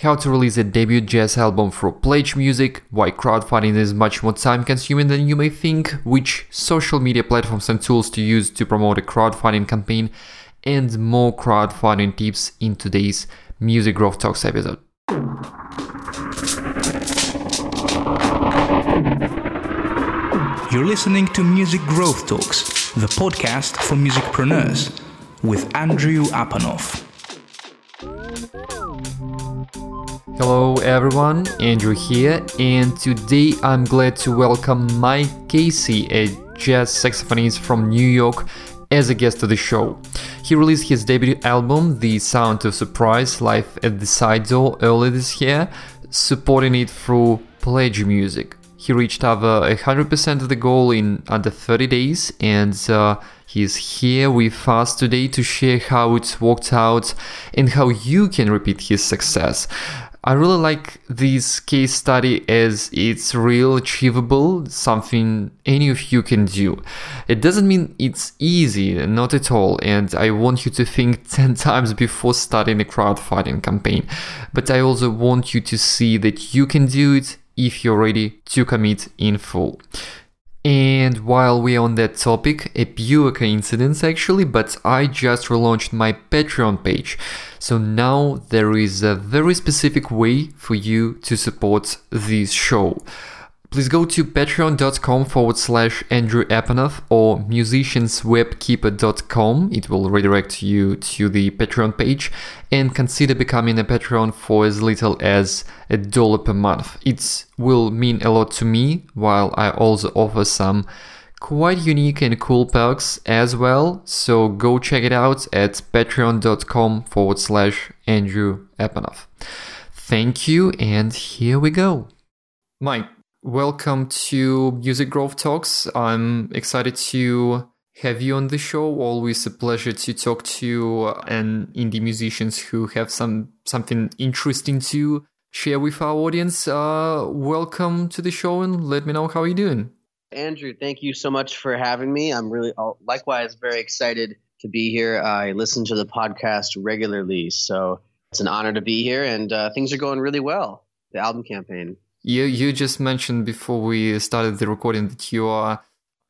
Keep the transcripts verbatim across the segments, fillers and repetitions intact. How to release a debut jazz album through Pledge Music, why crowdfunding is much more time consuming than you may think, which social media platforms and tools to use to promote a crowdfunding campaign, and more crowdfunding tips in today's Music Growth Talks episode. You're listening to Music Growth Talks, the podcast for musicpreneurs, with Andrew Apanov. Hello everyone, Andrew here, and today I'm glad to welcome Mike Casey, a jazz saxophonist from New York, as a guest to the show. He released his debut album, The Sound of Surprise, live at the Side Door earlier this year, supporting it through Pledge Music. He reached over one hundred percent of the goal in under thirty days, and uh, he's here with us today to share how it's worked out and how you can repeat his success. I really like this case study as it's real, achievable, something any of you can do. It doesn't mean it's easy, not at all, and I want you to think ten times before starting a crowdfunding campaign. But I also want you to see that you can do it if you're ready to commit in full. And while we're on that topic, a pure coincidence actually, but I just relaunched my Patreon page. So now there is a very specific way for you to support this show. Please go to patreon.com forward slash Andrew Apanov or musicians web keeper dot com. It will redirect you to the Patreon page, and consider becoming a patron for as little as a dollar per month. It will mean a lot to me, while I also offer some quite unique and cool perks as well. So go check it out at patreon.com forward slash Andrew Apanov. Thank you, and here we go. Mike, welcome to Music Growth Talks. I'm excited to have you on the show. Always a pleasure to talk to uh, and indie musicians who have some something interesting to share with our audience. Uh, welcome to the show, and let me know how you're doing. Andrew, thank you so much for having me. I'm really likewise very excited to be here. I listen to the podcast regularly, so it's an honor to be here, and uh, things are going really well. The album campaign. You you just mentioned before we started the recording that you are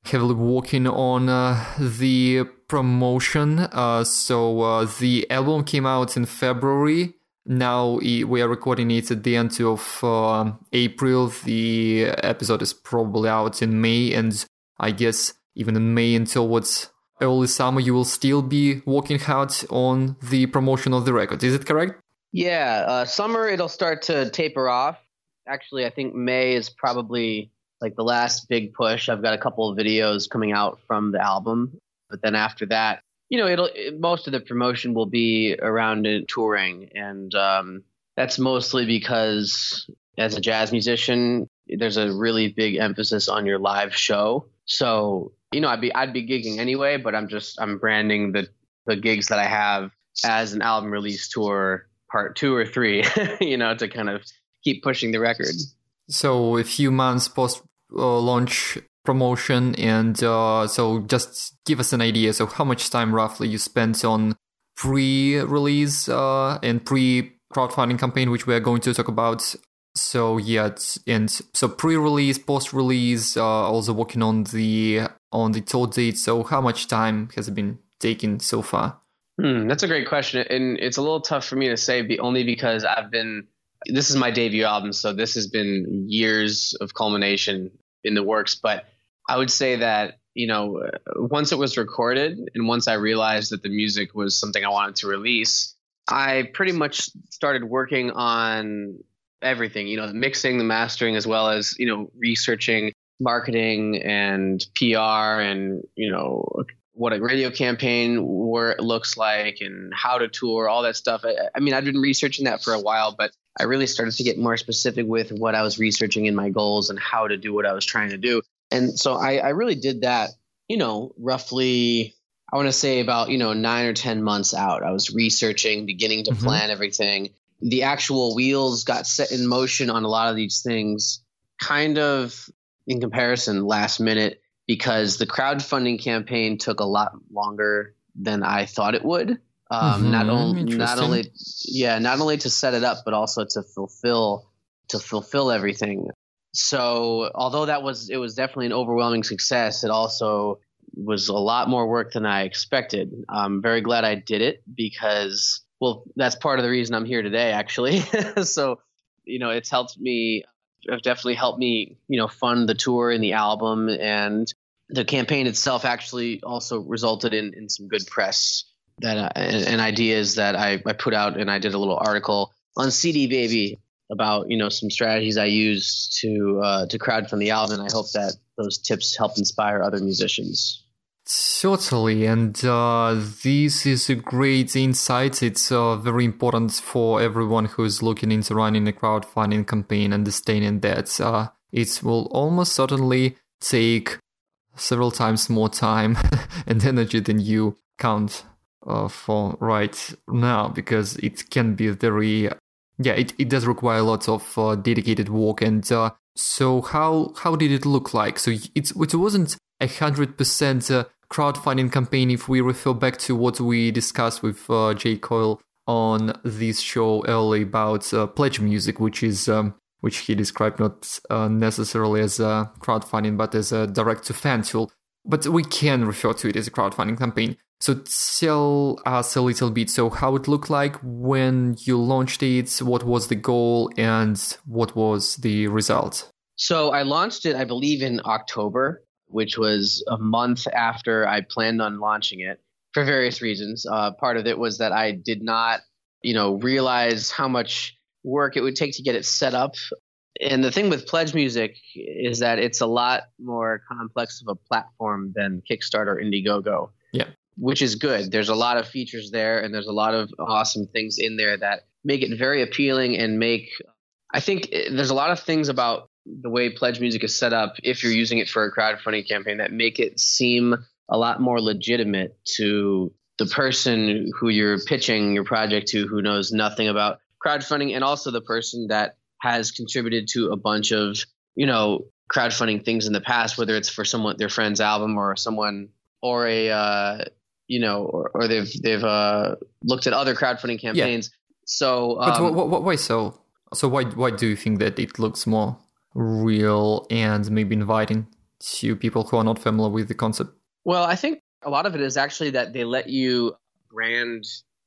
heavily working on uh, the promotion. Uh, so uh, the album came out in February. Now we are recording it at the end of uh, April. The episode is probably out in May. And I guess even in May until what's early summer, you will still be working hard on the promotion of the record. Is it correct? Yeah. Uh, summer, it'll start to taper off. Actually, I think May is probably like the last big push. I've got a couple of videos coming out from the album. But then after that, you know, it'll it, most of the promotion will be around touring. And um, that's mostly because as a jazz musician, there's a really big emphasis on your live show. So, you know, I'd be I'd be gigging anyway, but I'm just I'm branding the, the gigs that I have as an album release tour part two or three, you know, to kind of keep pushing the record. So a few months post uh, launch promotion, and uh, so just give us an idea. So how much time roughly you spent on pre-release uh, and pre-crowdfunding campaign, which we are going to talk about. So yeah, and so pre-release, post-release, uh, also working on the on the tour date. So how much time has it been taking so far? Hmm, that's a great question, and it's a little tough for me to say, be only because I've been. This is my debut album, so this has been years of culmination in the works. But I would say that, you know, once it was recorded and once I realized that the music was something I wanted to release, I pretty much started working on everything, you know, the mixing, the mastering, as well as, you know, researching marketing and P R and, you know, what a radio campaign where it looks like and how to tour, all that stuff. I, I mean, I've been researching that for a while, but I really started to get more specific with what I was researching in my goals and how to do what I was trying to do. And so I, I really did that, you know, roughly, I want to say about, you know, nine or ten months out. I was researching, beginning to mm-hmm. plan everything. The actual wheels got set in motion on a lot of these things, kind of in comparison last minute, because the crowdfunding campaign took a lot longer than I thought it would. Um, mm-hmm. Not only, not only, yeah, not only to set it up, but also to fulfill, to fulfill everything. So, although that was, it was definitely an overwhelming success, it also was a lot more work than I expected. I'm very glad I did it because, well, that's part of the reason I'm here today, actually. So, you know, it's helped me, it definitely helped me, you know, fund the tour and the album, and the campaign itself actually also resulted in, in some good press that I, and, and ideas that I, I put out, and I did a little article on C D Baby about, you know, some strategies I used to uh, to crowdfund the album. And I hope that those tips help inspire other musicians. Certainly, and uh, this is a great insight. It's uh, very important for everyone who is looking into running a crowdfunding campaign, understanding that uh, it will almost certainly take several times more time and energy than you count uh, for right now, because it can be very... Yeah, it, it does require lots of uh, dedicated work. And uh, so how how did it look like? So it, it wasn't a one hundred percent uh, crowdfunding campaign if we refer back to what we discussed with uh, Jay Coyle on this show early about uh, Pledge Music, which is um, which he described not uh, necessarily as a crowdfunding, but as a direct-to-fan tool. But we can refer to it as a crowdfunding campaign. So tell us a little bit, so how it looked like when you launched it, what was the goal, and what was the result? So I launched it, I believe, in October, which was a month after I planned on launching it for various reasons. Uh, part of it was that I did not, you know, realize how much work it would take to get it set up. And the thing with Pledge Music is that it's a lot more complex of a platform than Kickstarter, Indiegogo. Yeah. Which is good. There's a lot of features there, and there's a lot of awesome things in there that make it very appealing and make – I think there's a lot of things about the way Pledge Music is set up if you're using it for a crowdfunding campaign that make it seem a lot more legitimate to the person who you're pitching your project to, who knows nothing about crowdfunding, and also the person that has contributed to a bunch of, you know, crowdfunding things in the past, whether it's for someone, their friend's album, or someone – or a uh, – you know, or, or they've they've uh, looked at other crowdfunding campaigns. Yeah. So, um, but wh- wh- why so? So why why do you think that it looks more real and maybe inviting to people who are not familiar with the concept? Well, I think a lot of it is actually that they let you brand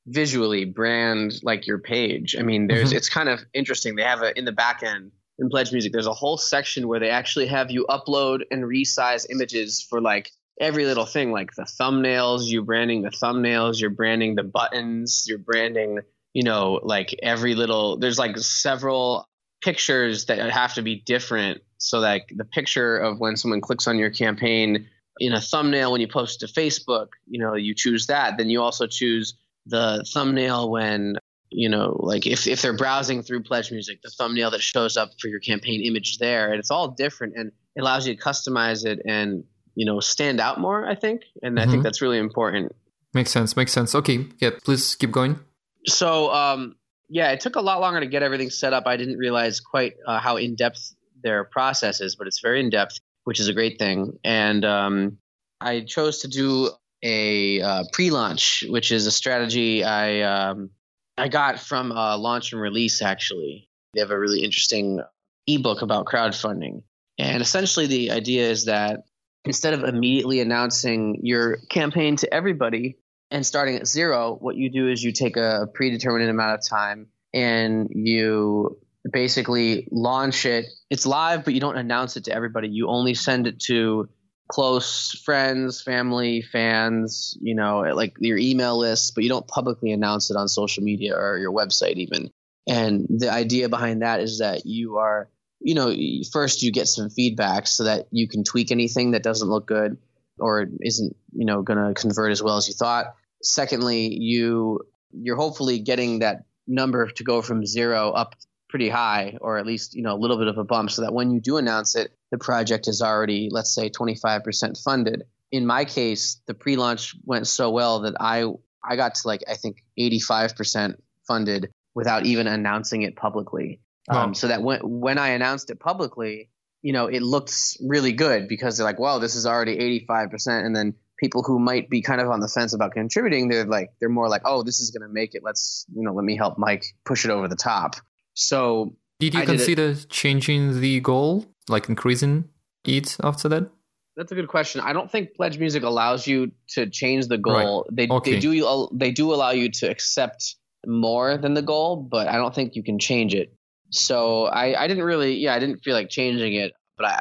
visually, brand like your page. I mean, there's mm-hmm. it's kind of interesting. They have a in the back end in Pledge Music, there's a whole section where they actually have you upload and resize images for like. Every little thing, like the thumbnails, you're branding the thumbnails, you're branding the buttons, you're branding, you know, like every little, there's like several pictures that have to be different. So like the picture of when someone clicks on your campaign in a thumbnail, when you post to Facebook, you know, you choose that. Then you also choose the thumbnail when, you know, like if, if they're browsing through Pledge Music, the thumbnail that shows up for your campaign image there, and it's all different, and it allows you to customize it and, you know, stand out more, I think. And mm-hmm. I think that's really important. Makes sense. Makes sense. Okay. Yeah. Please keep going. So, um, yeah, it took a lot longer to get everything set up. I didn't realize quite uh, how in-depth their process is, but it's very in-depth, which is a great thing. And um, I chose to do a uh, pre-launch, which is a strategy I um, I got from uh, Launch and Release, actually. They have a really interesting ebook about crowdfunding. And essentially the idea is that instead of immediately announcing your campaign to everybody and starting at zero, what you do is you take a predetermined amount of time and you basically launch it. It's live, but you don't announce it to everybody. You only send it to close friends, family, fans, you know, like your email list, but you don't publicly announce it on social media or your website even. And the idea behind that is that you are – you know, first you get some feedback so that you can tweak anything that doesn't look good or isn't, you know, going to convert as well as you thought. Secondly, you, you're hopefully getting that number to go from zero up pretty high, or at least, you know, a little bit of a bump, so that when you do announce it, the project is already, let's say, twenty-five percent funded. In my case, the pre-launch went so well that I, I got to like, I think eighty-five percent funded without even announcing it publicly. Um, so that when when I announced it publicly, you know, it looks really good because they're like, wow, this is already eighty-five percent. And then people who might be kind of on the fence about contributing, they're like, they're more like, oh, this is going to make it. Let's, you know, let me help Mike push it over the top. So did you I consider did changing the goal, like increasing it after that? That's a good question. I don't think Pledge Music allows you to change the goal. Right. They okay. they do they do allow you to accept more than the goal, but I don't think you can change it. So I, I didn't really, yeah, I didn't feel like changing it. But I,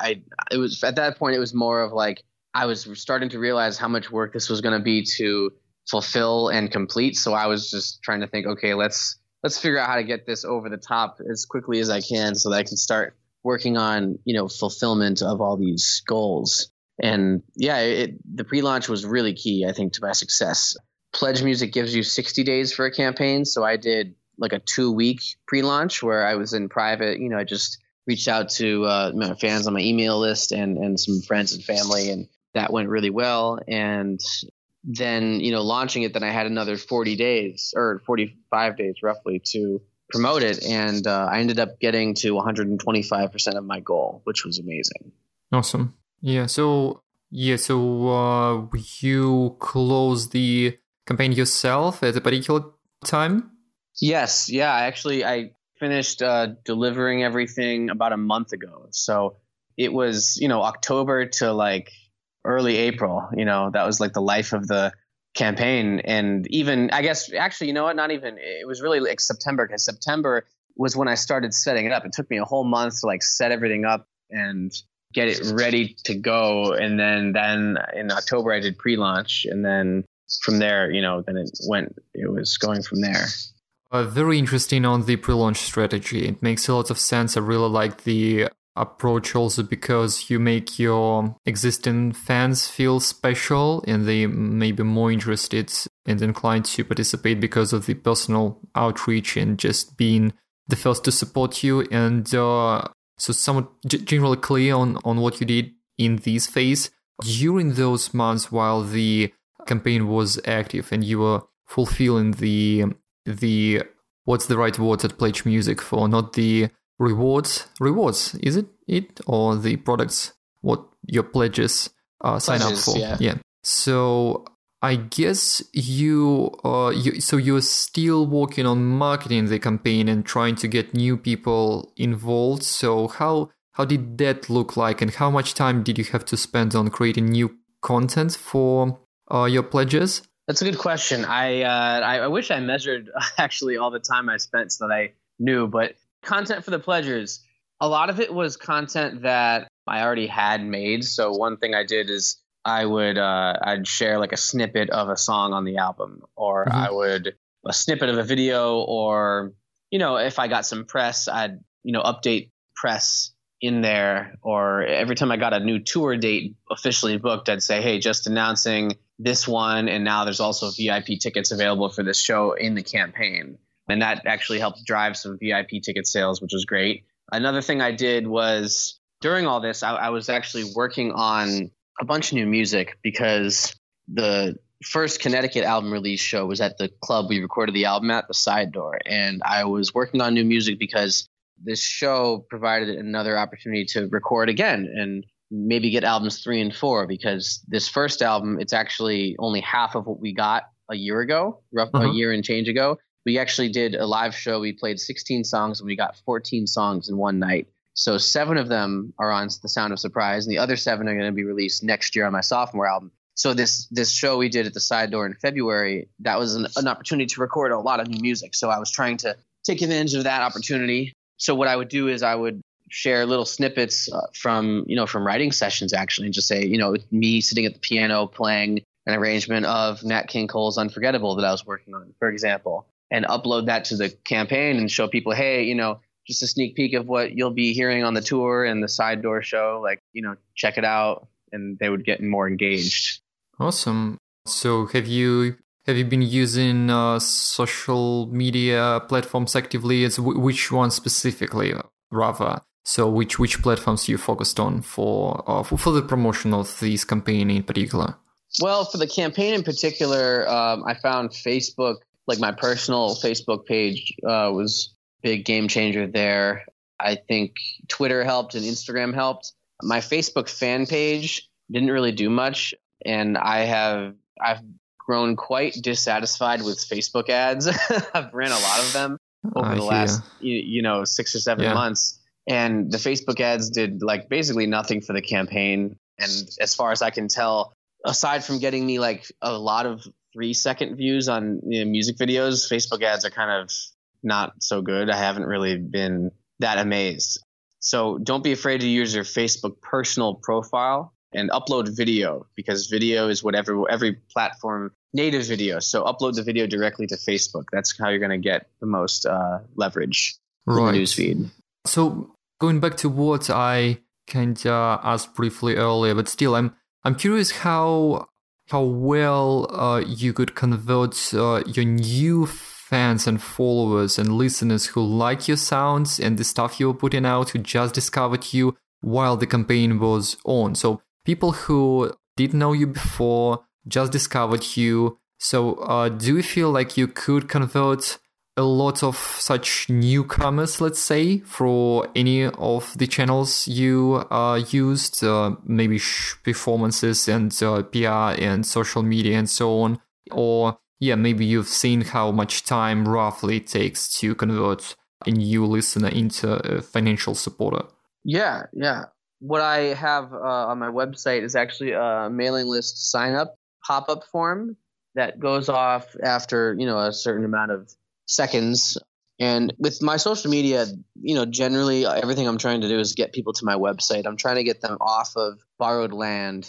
I it was at that point, it was more of like, I was starting to realize how much work this was going to be to fulfill and complete. So I was just trying to think, okay, let's let's figure out how to get this over the top as quickly as I can so that I can start working on, you know, fulfillment of all these goals. And yeah, it, the pre-launch was really key, I think, to my success. Pledge Music gives you sixty days for a campaign. So I did like a two week pre-launch where I was in private, you know, I just reached out to uh, my fans on my email list and, and some friends and family, and that went really well. And then, you know, launching it, then I had another forty days or forty-five days roughly to promote it. And uh, I ended up getting to one hundred twenty-five percent of my goal, which was amazing. Awesome. Yeah. So, yeah. So uh, you closed the campaign yourself at a particular time? Yes. Yeah. I actually, I finished uh, delivering everything about a month ago. So it was, you know, October to like early April, you know, that was like the life of the campaign. And even, I guess, actually, you know what? Not even, it was really like September, because September was when I started setting it up. It took me a whole month to like set everything up and get it ready to go. And then, then in October, I did pre-launch. And then from there, you know, then it went, it was going from there. Uh, very interesting on the pre-launch strategy. It makes a lot of sense. I really like the approach also because you make your existing fans feel special and they may be more interested and inclined to participate because of the personal outreach and just being the first to support you. And uh, so somewhat generally clear on, on what you did in this phase. During those months while the campaign was active and you were fulfilling the, the what's the right word at Pledge Music for, not the Rewards, rewards, is it it or the products, what your pledges uh, sign pledges, up for? Yeah. yeah. So I guess you, uh, you, so you're still working on marketing the campaign and trying to get new people involved. So how how did that look like, and how much time did you have to spend on creating new content for uh, your pledges? That's a good question. I, uh, I I wish I measured actually all the time I spent so that I knew, but. Content for the pledgers, a lot of it was content that I already had made. So one thing I did is I would uh, I'd share like a snippet of a song on the album, or mm-hmm. I would a snippet of a video, or you know, if I got some press, I'd you know update press in there. Or every time I got a new tour date officially booked, I'd say, hey, just announcing this one, and now there's also V I P tickets available for this show in the campaign. And that actually helped drive some V I P ticket sales, which was great. Another thing I did was during all this, I, I was actually working on a bunch of new music because the first Connecticut album release show was at the club we recorded the album at, the Side Door. And I was working on new music because this show provided another opportunity to record again and maybe get albums three and four, because this first album, it's actually only half of what we got a year ago, roughly uh-huh. a year and change ago. We actually did a live show. We played sixteen songs and we got fourteen songs in one night. So seven of them are on The Sound of Surprise, and the other seven are going to be released next year on my sophomore album. So this this show we did at the Side Door in February, that was an, an opportunity to record a lot of new music. So I was trying to take advantage of that opportunity. So what I would do is I would share little snippets uh, from, you know, from writing sessions actually, and just say, you know, me sitting at the piano playing an arrangement of Nat King Cole's Unforgettable that I was working on, for example. And upload that to the campaign and show people, hey, you know, just a sneak peek of what you'll be hearing on the tour and the Side Door show. Like, you know, check it out, and they would get more engaged. Awesome. So, have you have you been using uh, social media platforms actively? It's w- which one specifically, rather? So, which which platforms you focused on for uh, for, for the promotion of this campaign in particular? Well, for the campaign in particular, um, I found Facebook. Like my personal Facebook page uh, was a big game changer there. I think Twitter helped and Instagram helped. My Facebook fan page didn't really do much. and I have I've grown quite dissatisfied with Facebook ads. I've ran a lot of them over I the hear. last you, you know six or seven yeah. months, and the Facebook ads did like basically nothing for the campaign. And as far as I can tell, aside from getting me like a lot of three second views on you know, music videos, Facebook ads are kind of not so good. I haven't really been that amazed. So don't be afraid to use your Facebook personal profile and upload video, because video is what every, every platform, native video. So upload the video directly to Facebook. That's how you're going to get the most uh, leverage right. in the newsfeed. So going back to what I kind of asked briefly earlier, but still, I'm I'm curious how how well uh, you could convert uh, your new fans and followers and listeners who like your sounds and the stuff you were putting out, who just discovered you while the campaign was on. So people who didn't know you before just discovered you. So uh, do you feel like you could convert a lot of such newcomers, let's say, for any of the channels you uh, used, uh, maybe sh- performances and uh, P R and social media and so on? Or yeah, maybe you've seen how much time roughly it takes to convert a new listener into a financial supporter. Yeah, yeah. What I have uh, on my website is actually a mailing list sign-up pop-up form that goes off after, you know, a certain amount of seconds. And with my social media, you know, generally everything I'm trying to do is get people to my website. I'm trying to get them off of borrowed land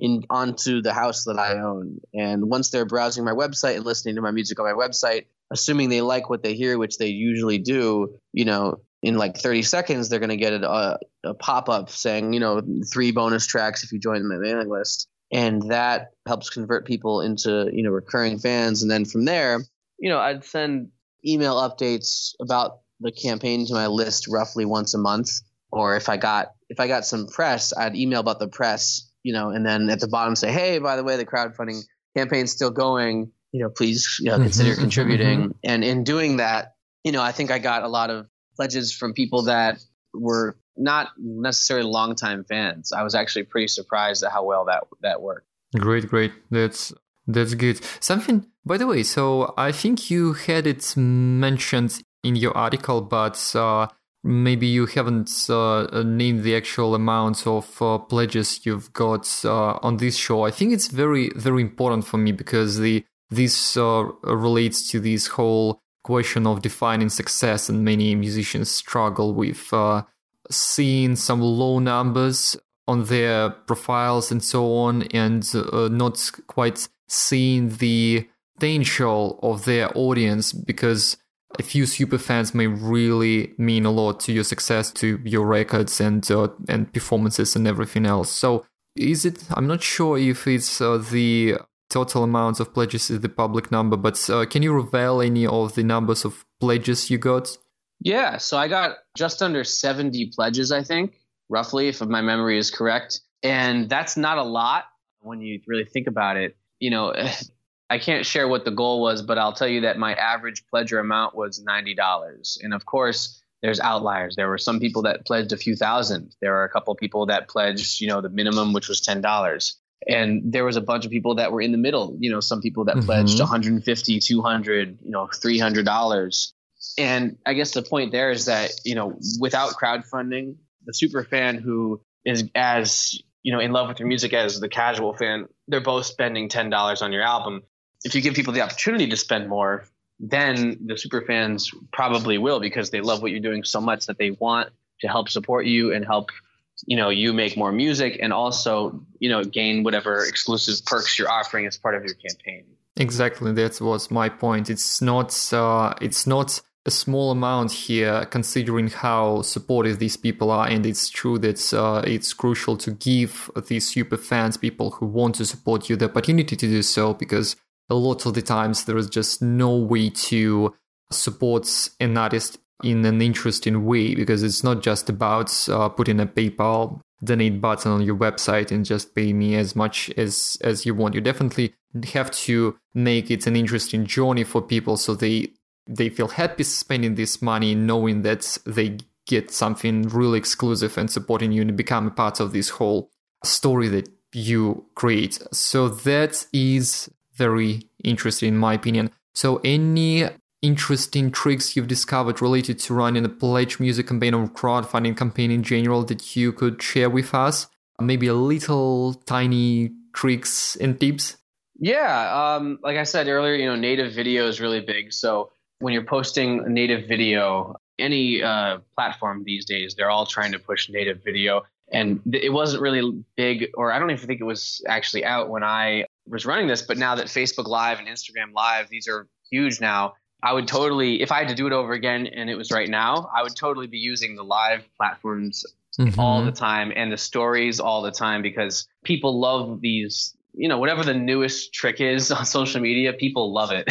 in onto the house that I own. And once they're browsing my website and listening to my music on my website, assuming they like what they hear, which they usually do, you know, in like thirty seconds, they're going to get a, a pop-up saying, you know, three bonus tracks if you join my mailing list. And that helps convert people into, you know, recurring fans. And then from there, you know, I'd send email updates about the campaign to my list roughly once a month. Or if I got if I got some press, I'd email about the press, you know, and then at the bottom say, hey, by the way, the crowdfunding campaign's still going, you know, please you know, consider contributing. Mm-hmm. And in doing that, you know, I think I got a lot of pledges from people that were not necessarily longtime fans. I was actually pretty surprised at how well that that worked. Great, great. That's that's good. Something, by the way, so I think you had it mentioned in your article, but uh, maybe you haven't uh, named the actual amount of uh, pledges you've got uh, on this show. I think it's very, very important for me because the this uh, relates to this whole question of defining success, and many musicians struggle with uh, seeing some low numbers on their profiles and so on, and uh, not quite seeing the potential of their audience, because a few super fans may really mean a lot to your success, to your records and uh, and performances and everything else. So is it, I'm not sure if it's uh, the total amount of pledges is the public number, but uh, can you reveal any of the numbers of pledges you got? Yeah, so I got just under seventy pledges, I think, roughly, if my memory is correct. And that's not a lot when you really think about it. You know, I can't share what the goal was, but I'll tell you that my average pledger amount was ninety dollars. And of course, there's outliers. There were some people that pledged a few thousand. There were a couple of people that pledged, you know, the minimum, which was ten dollars. And there was a bunch of people that were in the middle, you know, some people that mm-hmm. pledged one hundred fifty dollars, two hundred dollars, you know, three hundred dollars. And I guess the point there is that, you know, without crowdfunding, the super fan who is as, you know, in love with your music as the casual fan, they're both spending ten dollars on your album. If you give people the opportunity to spend more, then the super fans probably will, because they love what you're doing so much that they want to help support you and help, you know, you make more music and also, you know, gain whatever exclusive perks you're offering as part of your campaign. Exactly. That was my point. It's not, uh, it's not a small amount here, considering how supportive these people are. And it's true that uh, it's crucial to give these super fans, people who want to support you, the opportunity to do so, because a lot of the times there is just no way to support an artist in an interesting way, because it's not just about uh, putting a PayPal donate button on your website and just pay me as much as, as you want. You definitely have to make it an interesting journey for people so they they feel happy spending this money, knowing that they get something really exclusive and supporting you and become a part of this whole story that you create. So that is very interesting in my opinion. So any interesting tricks you've discovered related to running a Pledge Music campaign or crowdfunding campaign in general that you could share with us? Maybe a little tiny tricks and tips? Yeah. Um, like I said earlier, you know, native video is really big. So when you're posting native video, any uh, platform these days, they're all trying to push native video. And th- it wasn't really big, or I don't even think it was actually out when I was running this. But now that Facebook Live and Instagram Live, these are huge now. I would totally, if I had to do it over again and it was right now, I would totally be using the live platforms mm-hmm. all the time and the stories all the time, because people love these, you know, whatever the newest trick is on social media, people love it.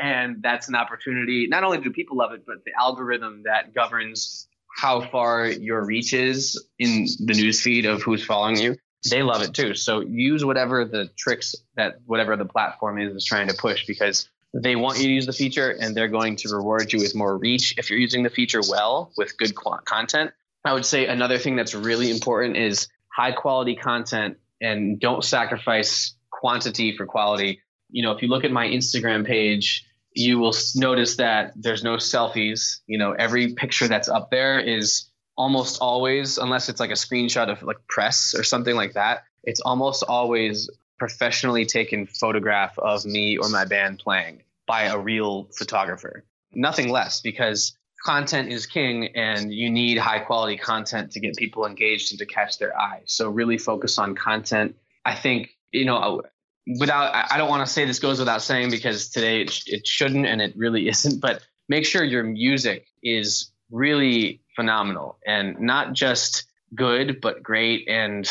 And that's an opportunity. Not only do people love it, but the algorithm that governs how far your reach is in the newsfeed of who's following you, they love it too. So use whatever the tricks that whatever the platform is is trying to push, because they want you to use the feature and they're going to reward you with more reach if you're using the feature well with good qu- content. I would say another thing that's really important is high quality content, and don't sacrifice quantity for quality. You know, if you look at my Instagram page, you will notice that there's no selfies. You know, every picture that's up there is almost always, unless it's like a screenshot of like press or something like that, it's almost always professionally taken photograph of me or my band playing by a real photographer. Nothing less, because content is king and you need high quality content to get people engaged and to catch their eye. So really focus on content. I think, you know, without, I don't want to say this goes without saying, because today it, it shouldn't and it really isn't, but make sure your music is really phenomenal and not just good, but great. And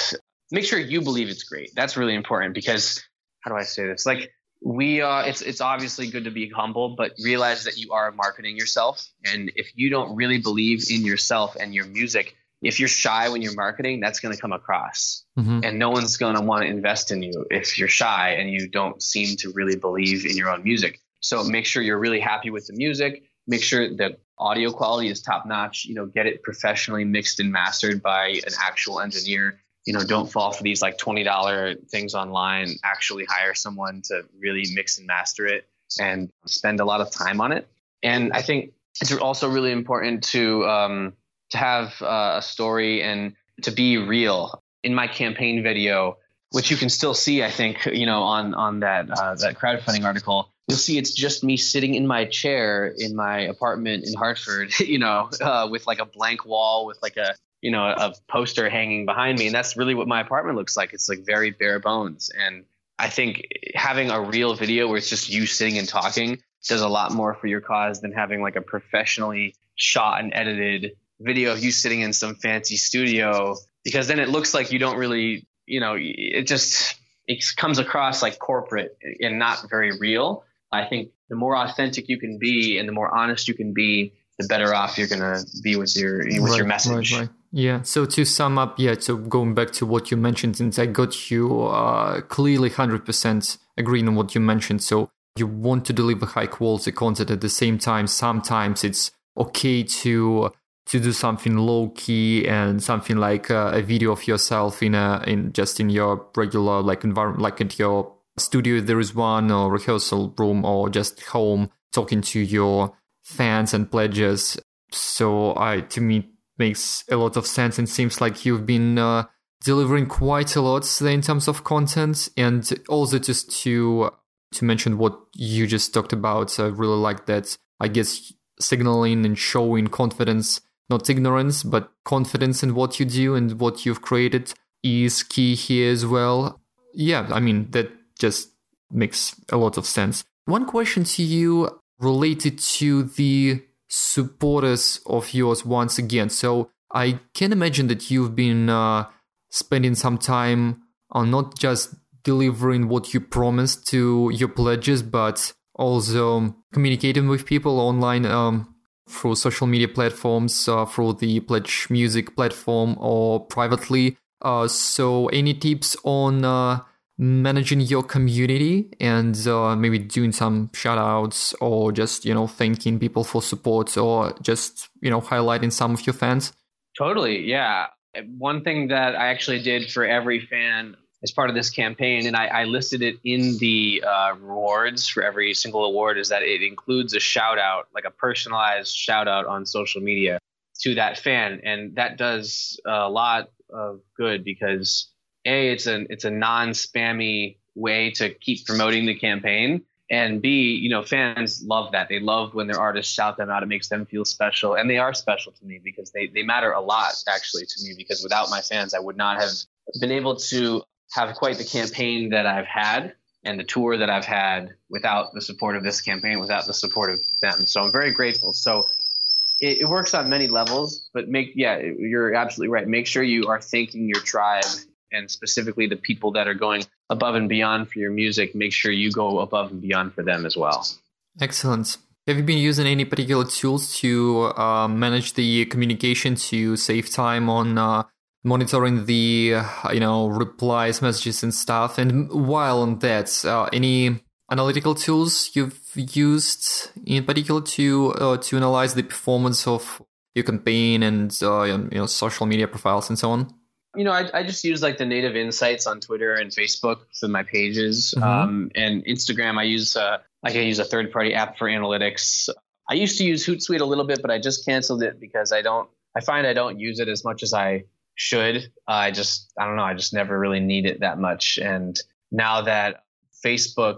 make sure you believe it's great. That's really important, because how do I say this? Like we are, it's, it's obviously good to be humble, but realize that you are marketing yourself. And if you don't really believe in yourself and your music, if you're shy when you're marketing, that's going to come across mm-hmm. and no one's going to want to invest in you if you're shy and you don't seem to really believe in your own music. So make sure you're really happy with the music. Make sure that audio quality is top notch, you know, get it professionally mixed and mastered by an actual engineer. You know, don't fall for these like twenty dollars things online, actually hire someone to really mix and master it and spend a lot of time on it. And I think it's also really important to, um, to have uh, a story and to be real. In my campaign video, which you can still see, I think, you know, on, on that, uh, that crowdfunding article, you'll see it's just me sitting in my chair in my apartment in Hartford, you know, uh, with like a blank wall with like a, you know, a poster hanging behind me. And that's really what my apartment looks like. It's like very bare bones. And I think having a real video where it's just you sitting and talking does a lot more for your cause than having like a professionally shot and edited video of you sitting in some fancy studio, because then it looks like you don't really, you know, it just, it comes across like corporate and not very real. I think the more authentic you can be and the more honest you can be, the better off you're going to be with your, with right, your message. Right, right. Yeah. So to sum up, yeah. So going back to what you mentioned, since I got you uh, clearly one hundred percent agreeing on what you mentioned. So you want to deliver high quality content. At the same time, sometimes it's okay to to do something low key and something like uh, a video of yourself in a in just in your regular like environment, like at your studio if there is one, or rehearsal room, or just home talking to your fans and pledges. So I to me makes a lot of sense, and seems like you've been uh, delivering quite a lot there in terms of content. And also just to to mention what you just talked about, I really like that. I guess signaling and showing confidence. Not ignorance, but confidence in what you do and what you've created is key here as well. Yeah, I mean, that just makes a lot of sense. One question to you related to the supporters of yours once again. So I can imagine that you've been uh, spending some time on not just delivering what you promised to your pledges, but also communicating with people online, um, through social media platforms, uh, through the Pledge Music platform, or privately. Uh, so any tips on uh, managing your community and uh, maybe doing some shout outs, or just, you know, thanking people for support, or just, you know, highlighting some of your fans? Totally. Yeah. One thing that I actually did for every fan as part of this campaign. And I, I listed it in the uh, rewards for every single award, is that it includes a shout out, like a personalized shout out on social media to that fan. And that does a lot of good because A, it's an, it's a non-spammy way to keep promoting the campaign. And B, you know, fans love that. They love when their artists shout them out. It makes them feel special. And they are special to me because they, they matter a lot, actually, to me, because without my fans, I would not have been able to have quite the campaign that I've had and the tour that I've had without the support of this campaign, without the support of them. So I'm very grateful. So it, it works on many levels, but make, yeah, you're absolutely right. Make sure you are thanking your tribe and specifically the people that are going above and beyond for your music. Make sure you go above and beyond for them as well. Excellent. Have you been using any particular tools to uh, manage the communication to save time on uh, monitoring the, uh, you know, replies, messages and stuff? And while on that, uh, any analytical tools you've used in particular to uh, to analyze the performance of your campaign and, uh, you know, social media profiles and so on? You know, I, I just use like the native insights on Twitter and Facebook for my pages, mm-hmm. um, and Instagram. I use uh, like I use a third party app for analytics. I used to use Hootsuite a little bit, but I just canceled it because I don't. I find I don't use it as much as I should. Uh, I just I don't know. I just never really need it that much. And now that Facebook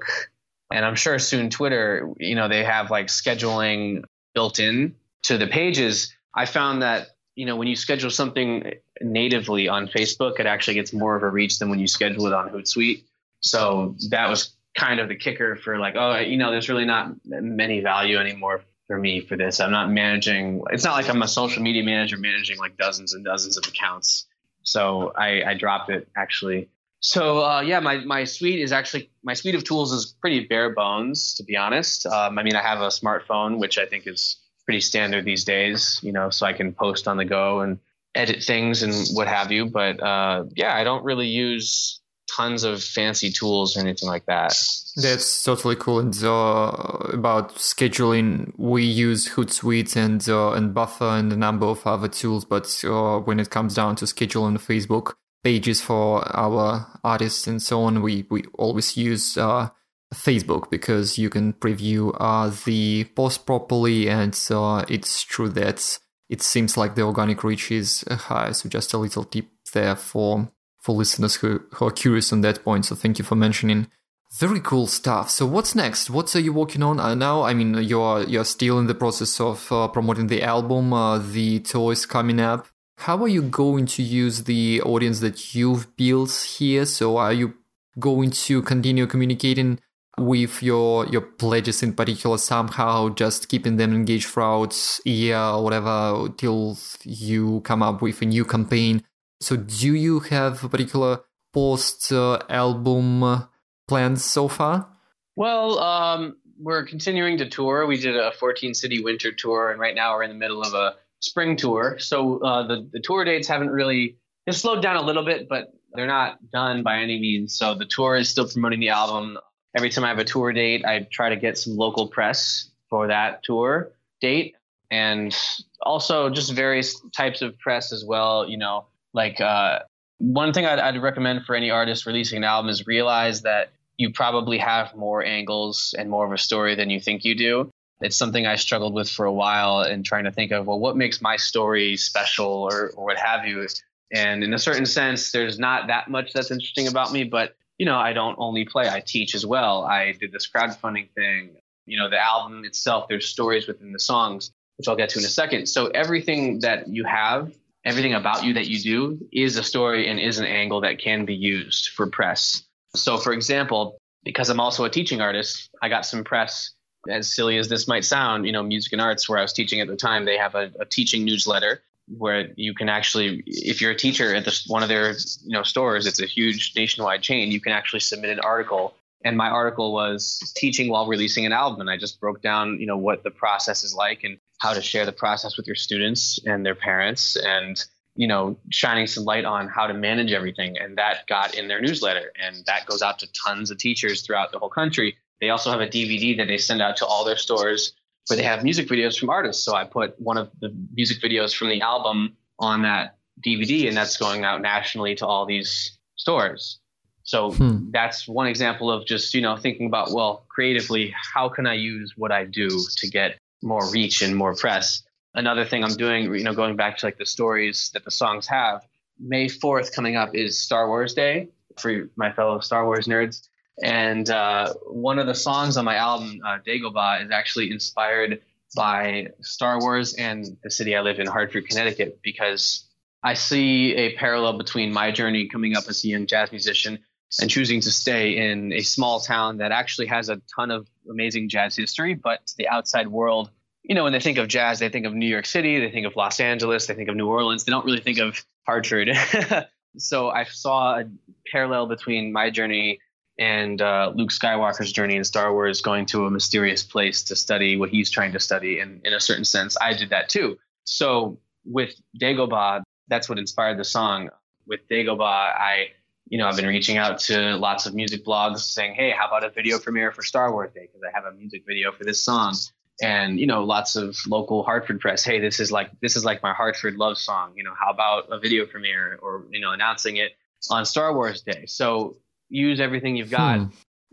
and I'm sure soon Twitter, you know, they have like scheduling built in to the pages. I found that, you know, when you schedule something natively on Facebook, it actually gets more of a reach than when you schedule it on Hootsuite. So that was kind of the kicker for like, oh, you know, there's really not many value anymore for me for this. I'm not managing. It's not like I'm a social media manager managing like dozens and dozens of accounts. So I, I dropped it actually. So uh, yeah, my, my suite is actually, my suite of tools is pretty bare bones, to be honest. Um, I mean, I have a smartphone, which I think is pretty standard these days, you know, so I can post on the go and edit things and what have you. But uh, yeah, I don't really use tons of fancy tools or anything like that. That's totally cool. And uh, about scheduling, we use Hootsuite and uh, and Buffer and a number of other tools. But uh, when it comes down to scheduling Facebook pages for our artists and so on, we, we always use uh, Facebook because you can preview uh, the post properly. And uh, it's true that it seems like the organic reach is high, so just a little tip there for for listeners who, who are curious on that point. So thank you for mentioning. Very cool stuff. So what's next? What are you working on now? I mean, you're you're still in the process of uh, promoting the album. Uh, the tour is coming up. How are you going to use the audience that you've built here? So are you going to continue communicating with your your pledges in particular somehow, just keeping them engaged throughout a year or whatever till you come up with a new campaign? So do you have a particular post-album uh, plans so far? Well, um, we're continuing to tour. We did a fourteen-city winter tour, and right now we're in the middle of a spring tour. So uh, the, the tour dates haven't really – they've slowed down a little bit, but they're not done by any means. So the tour is still promoting the album. Every time I have a tour date, I try to get some local press for that tour date, and also just various types of press as well. You know, like uh, one thing I'd, I'd recommend for any artist releasing an album is realize that you probably have more angles and more of a story than you think you do. It's something I struggled with for a while and trying to think of, well, what makes my story special or, or what have you. And in a certain sense, there's not that much that's interesting about me, but you know, I don't only play, I teach as well. I did this crowdfunding thing. You know, the album itself, there's stories within the songs, which I'll get to in a second. So everything that you have, everything about you that you do is a story and is an angle that can be used for press. So for example, because I'm also a teaching artist, I got some press, as silly as this might sound, you know, Music and Arts, where I was teaching at the time, they have a, a teaching newsletter where you can actually, if you're a teacher at this, one of their, you know, stores, it's a huge nationwide chain, you can actually submit an article. And my article was teaching while releasing an album. And I just broke down, you know, what the process is like and how to share the process with your students and their parents and, you know, shining some light on how to manage everything. And that got in their newsletter. And that goes out to tons of teachers throughout the whole country. They also have a D V D that they send out to all their stores where they have music videos from artists. So I put one of the music videos from the album on that D V D, and that's going out nationally to all these stores. So hmm. that's one example of just, you know, thinking about, well, creatively, how can I use what I do to get more reach and more press? Another thing I'm doing, you know, going back to like the stories that the songs have, May fourth coming up is Star Wars Day for my fellow Star Wars nerds. And uh, one of the songs on my album, uh, Dagobah, is actually inspired by Star Wars and the city I live in, Hartford, Connecticut, because I see a parallel between my journey coming up as a young jazz musician and choosing to stay in a small town that actually has a ton of amazing jazz history, but to the outside world, you know, when they think of jazz, they think of New York City, they think of Los Angeles, they think of New Orleans, they don't really think of Hartford. So I saw a parallel between my journey and uh, Luke Skywalker's journey in Star Wars, going to a mysterious place to study what he's trying to study. And in a certain sense, I did that too. So with Dagobah, that's what inspired the song. With Dagobah, I, you know, I've been reaching out to lots of music blogs saying, hey, how about a video premiere for Star Wars Day? Because I have a music video for this song. And, you know, lots of local Hartford press. Hey, this is like this is like my Hartford love song. You know, how about a video premiere or, you know, announcing it on Star Wars Day? So use everything you've got. Hmm.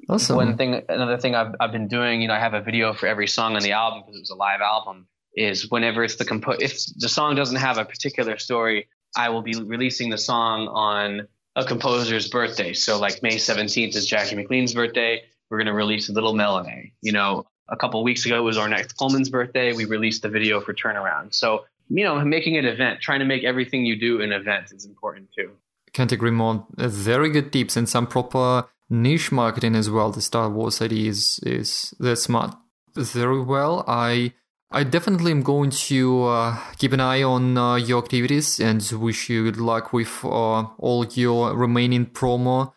Awesome. One thing, another thing I've I've been doing, you know, I have a video for every song on the album because it was a live album. Is whenever it's the compo- if the song doesn't have a particular story, I will be releasing the song on a composer's birthday. So like May seventeenth is Jackie McLean's birthday. We're going to release Little Melonae. You know, a couple of weeks ago, it was Ornette Coleman's birthday. We released the video for Turnaround. So, you know, making an event, trying to make everything you do an event is important too. Can't agree more. Very good tips and some proper niche marketing as well. The Star Wars idea is, is they're smart. Very well. I... I definitely am going to uh, keep an eye on uh, your activities and wish you good luck with uh, all your remaining promo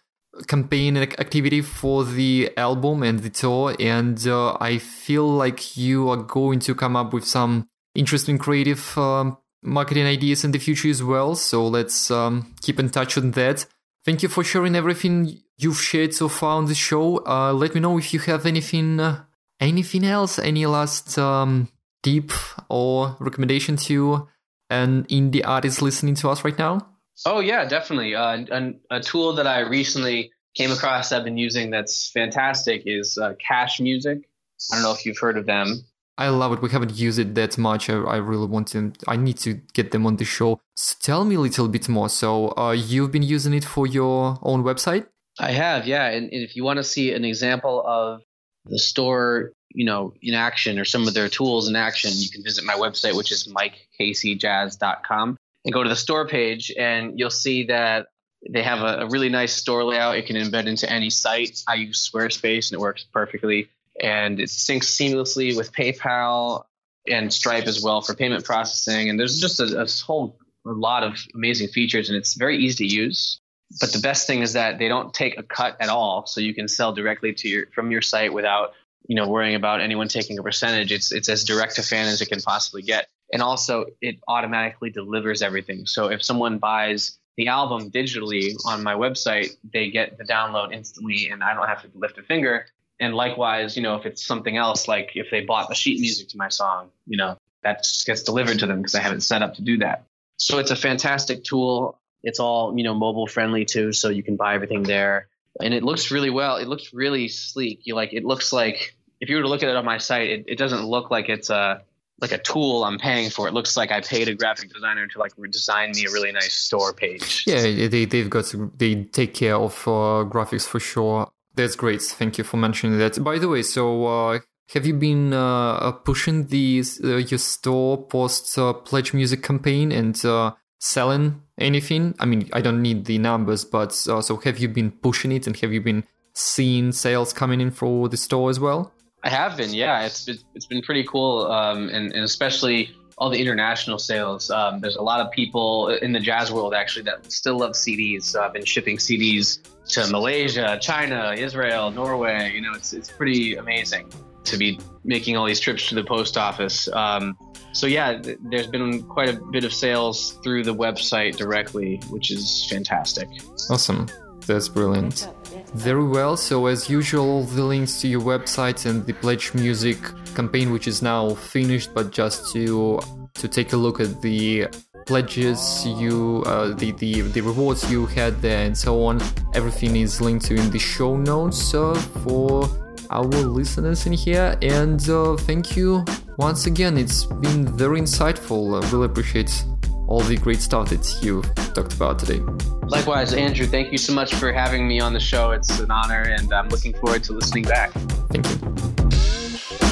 campaign activity for the album and the tour. And uh, I feel like you are going to come up with some interesting creative um, marketing ideas in the future as well. So let's um, keep in touch on that. Thank you for sharing everything you've shared so far on the show. Uh, let me know if you have anything, uh, anything else, any last... Um, tip or recommendation to an indie artist listening to us right now? Oh, yeah, definitely. Uh, an, a tool that I recently came across I've been using that's fantastic is uh, Cash Music. I don't know if you've heard of them. I love it. We haven't used it that much. I, I really want to. I need to get them on the show. So tell me a little bit more. So uh, you've been using it for your own website? I have, yeah. And, and if you want to see an example of the store, you know, in action or some of their tools in action, you can visit my website, which is mike casey jazz dot com, and go to the store page, and you'll see that they have a, a really nice store layout. It can embed into any site. I use Squarespace and it works perfectly, and it syncs seamlessly with PayPal and Stripe as well for payment processing. And there's just a, a whole a lot of amazing features, and it's very easy to use. But the best thing is that they don't take a cut at all. So you can sell directly to your, from your site without, you know, worrying about anyone taking a percentage. It's it's as direct to fan as it can possibly get. And also it automatically delivers everything. So if someone buys the album digitally on my website, they get the download instantly and I don't have to lift a finger. And likewise, you know, if it's something else, like if they bought the sheet music to my song, you know, that just gets delivered to them because I haven't set up to do that. So it's a fantastic tool. It's all, you know, mobile friendly too. So you can buy everything there. And it looks really well. It looks really sleek. You like, it looks like if you were to look at it on my site, it, it doesn't look like it's a, like a tool I'm paying for. It looks like I paid a graphic designer to like design me a really nice store page. Yeah. They, they've got, to, they take care of uh, graphics for sure. That's great. Thank you for mentioning that. By the way, so uh, have you been uh, pushing these, uh, your store post uh, Pledge Music campaign and uh, selling anything? I mean, I don't need the numbers, but uh, so have you been pushing it and have you been seeing sales coming in for the store as well? I have been, yeah. It's been, it's been pretty cool, um, and, and especially all the international sales. Um, there's a lot of people in the jazz world, actually, that still love C Ds. So I've been shipping C Ds to Malaysia, China, Israel, Norway. You know, it's it's pretty amazing to be making all these trips to the post office. Um, so yeah, th- there's been quite a bit of sales through the website directly, which is fantastic. Awesome. That's brilliant. Very well. So as usual, the links to your website and the Pledge Music campaign, which is now finished, but just to to take a look at the pledges you, uh, the, the, the rewards you had there and so on. Everything is linked to in the show notes uh, for our listeners in here. And uh, thank you once again. It's been very insightful. I really appreciate all the great stuff that you talked about today. Likewise, Andrew, thank you so much for having me on the show. It's an honor, and I'm looking forward to listening back. Thank you.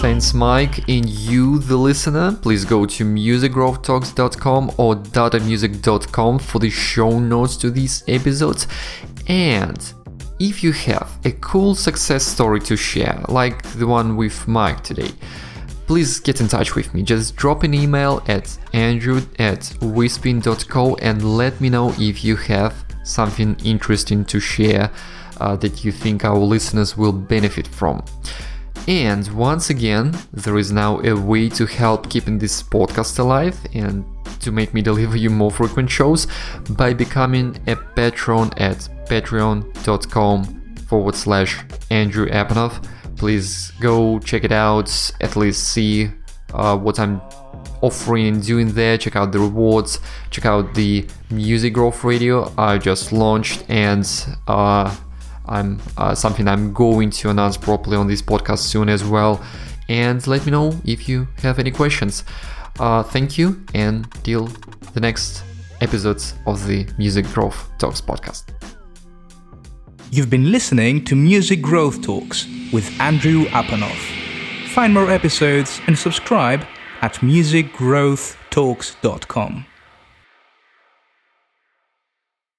Thanks, Mike. And you, the listener, please go to music growth talks dot com or data music dot com for the show notes to these episodes. And if you have a cool success story to share, like the one with Mike today, please get in touch with me. Just drop an email at andrew at wispin dot co and let me know if you have something interesting to share uh, that you think our listeners will benefit from. And once again, there is now a way to help keeping this podcast alive and to make me deliver you more frequent shows by becoming a patron at patreon.com forward slash Andrew Apanov. Please go check it out, at least see uh, what I'm offering and doing there. Check out the rewards, check out the Music Growth Radio I just launched, and uh, I'm uh, something I'm going to announce properly on this podcast soon as well. And let me know if you have any questions. Uh, thank you, and till the next episodes of the Music Growth Talks podcast. You've been listening to Music Growth Talks with Andrew Apanov. Find more episodes and subscribe at music growth talks dot com.